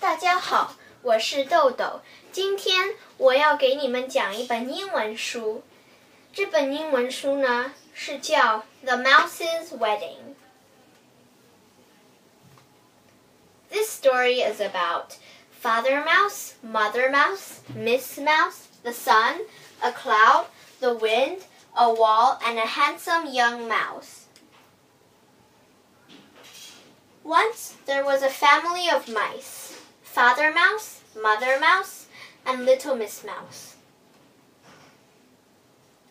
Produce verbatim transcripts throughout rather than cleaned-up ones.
大家好，我是豆豆。今天我要给你们讲一本英文书。这本英文书呢是叫《The Mouse's Wedding》。This story is about Father Mouse, Mother Mouse, Miss Mouse, the sun, a cloud, the wind, a wall, and a handsome young mouse. Once there was a family of mice, Father Mouse, Mother Mouse, and Little Miss Mouse.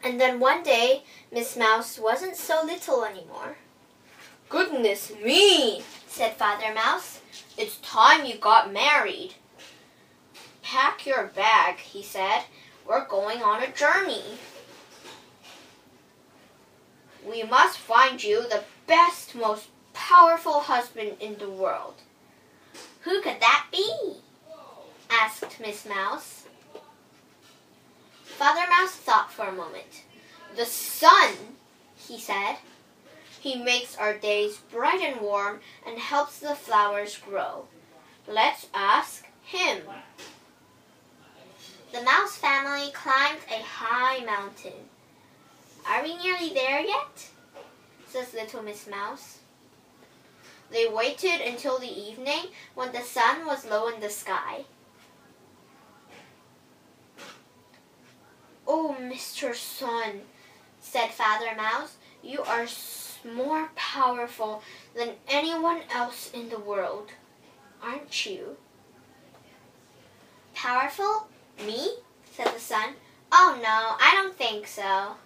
And then one day, Miss Mouse wasn't so little anymore. "Goodness me," said Father Mouse, "it's time you got married." "Pack your bag," he said, "we're going on a journey. We must find you the best, most powerful husband in the world." "Who could that be?" asked Miss Mouse. Father Mouse thought for a moment. "The sun," he said. "He makes our days bright and warm and helps the flowers grow. Let's ask him." The mouse family climbed a high mountain. "Are we nearly there yet?" says Little Miss Mouse. They waited until the evening when the sun was low in the sky. "Oh, Mister Sun," said Father Mouse, "you are more powerful than anyone else in the world, aren't you?" "Powerful? Me?" said the sun. "Oh no, I don't think so."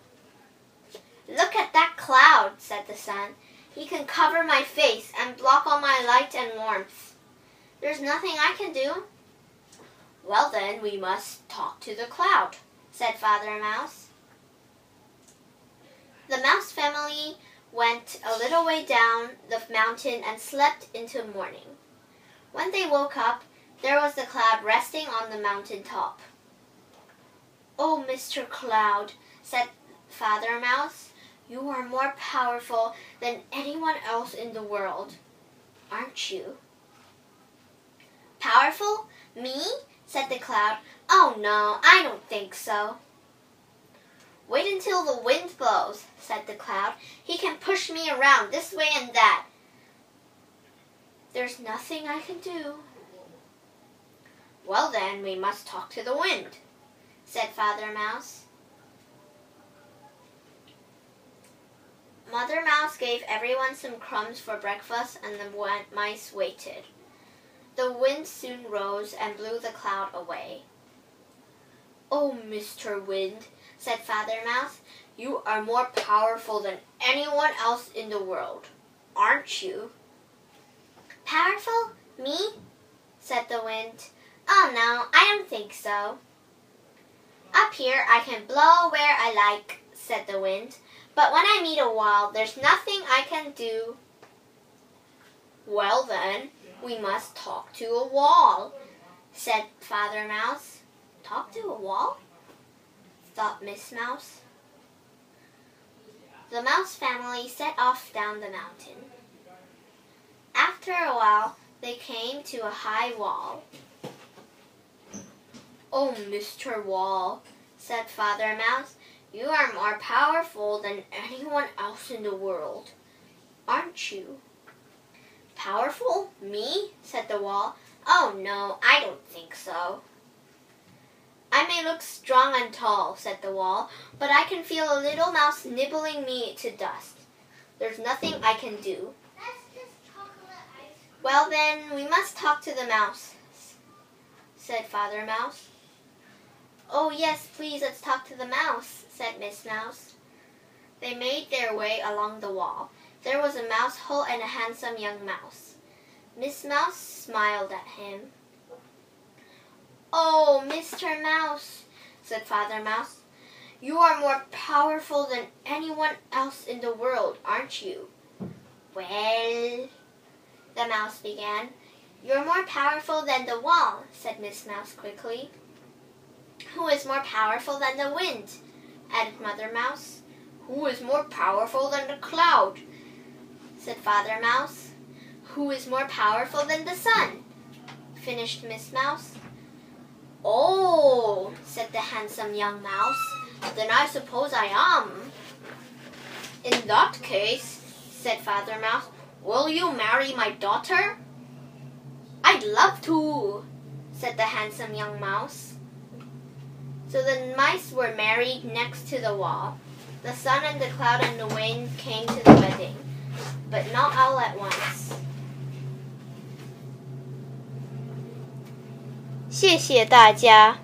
"Look at that cloud," said the sun. "He can cover my face and block all my light and warmth. There's nothing I can do." "Well then, we must talk to the cloud," said Father Mouse. The mouse family went a little way down the mountain and slept into morning. When they woke up, there was the cloud resting on the mountain top. "Oh, Mister Cloud," said Father Mouse, "you are more powerful than anyone else in the world, aren't you?" "Powerful? Me?" said the cloud. "Oh no, I don't think so." "Wait until the wind blows," said the cloud. "He can push me around this way and that. There's nothing I can do." "Well then, we must talk to the wind," said Father Mouse. Mother Mouse gave everyone some crumbs for breakfast, and the mice waited. The wind soon rose and blew the cloud away. "Oh, Mister Wind," said Father Mouse, "you are more powerful than anyone else in the world, aren't you?" "Powerful? Me?" said the wind. "Oh no, I don't think so." "Up here I can blow where I like," said the wind. "But when I meet a wall, there's nothing I can do." "Well then, we must talk to a wall," said Father Mouse. "Talk to a wall?" thought Miss Mouse. The mouse family set off down the mountain. After a while, they came to a high wall. "Oh, Mister Wall," said Father Mouse, "you are more powerful than anyone else in the world, aren't you?" "Powerful? Me?" said the wall. "Oh no, I don't think so." "I may look strong and tall," said the wall, "but I can feel a little mouse nibbling me to dust. There's nothing I can do." "Well then, we must talk to the mouse," said Father Mouse. "Oh yes, please, let's talk to the mouse," said Miss Mouse. They made their way along the wall. There was a mouse hole and a handsome young mouse. Miss Mouse smiled at him. "Oh, Mister Mouse," said Father Mouse, "you are more powerful than anyone else in the world, aren't you?" "Well," the mouse began. "You're more powerful than the wall," said Miss Mouse quickly. "Who is more powerful than the wind?" added Mother Mouse. "Who is more powerful than the cloud?" said Father Mouse. "Who is more powerful than the sun?" finished Miss Mouse. "Oh," said the handsome young mouse, "then I suppose I am." "In that case," said Father Mouse, "will you marry my daughter?" "I'd love to," said the handsome young mouse. So the mice were married next to the wall. The sun and the cloud and the wind came to the wedding, but not all at once. 谢谢大家。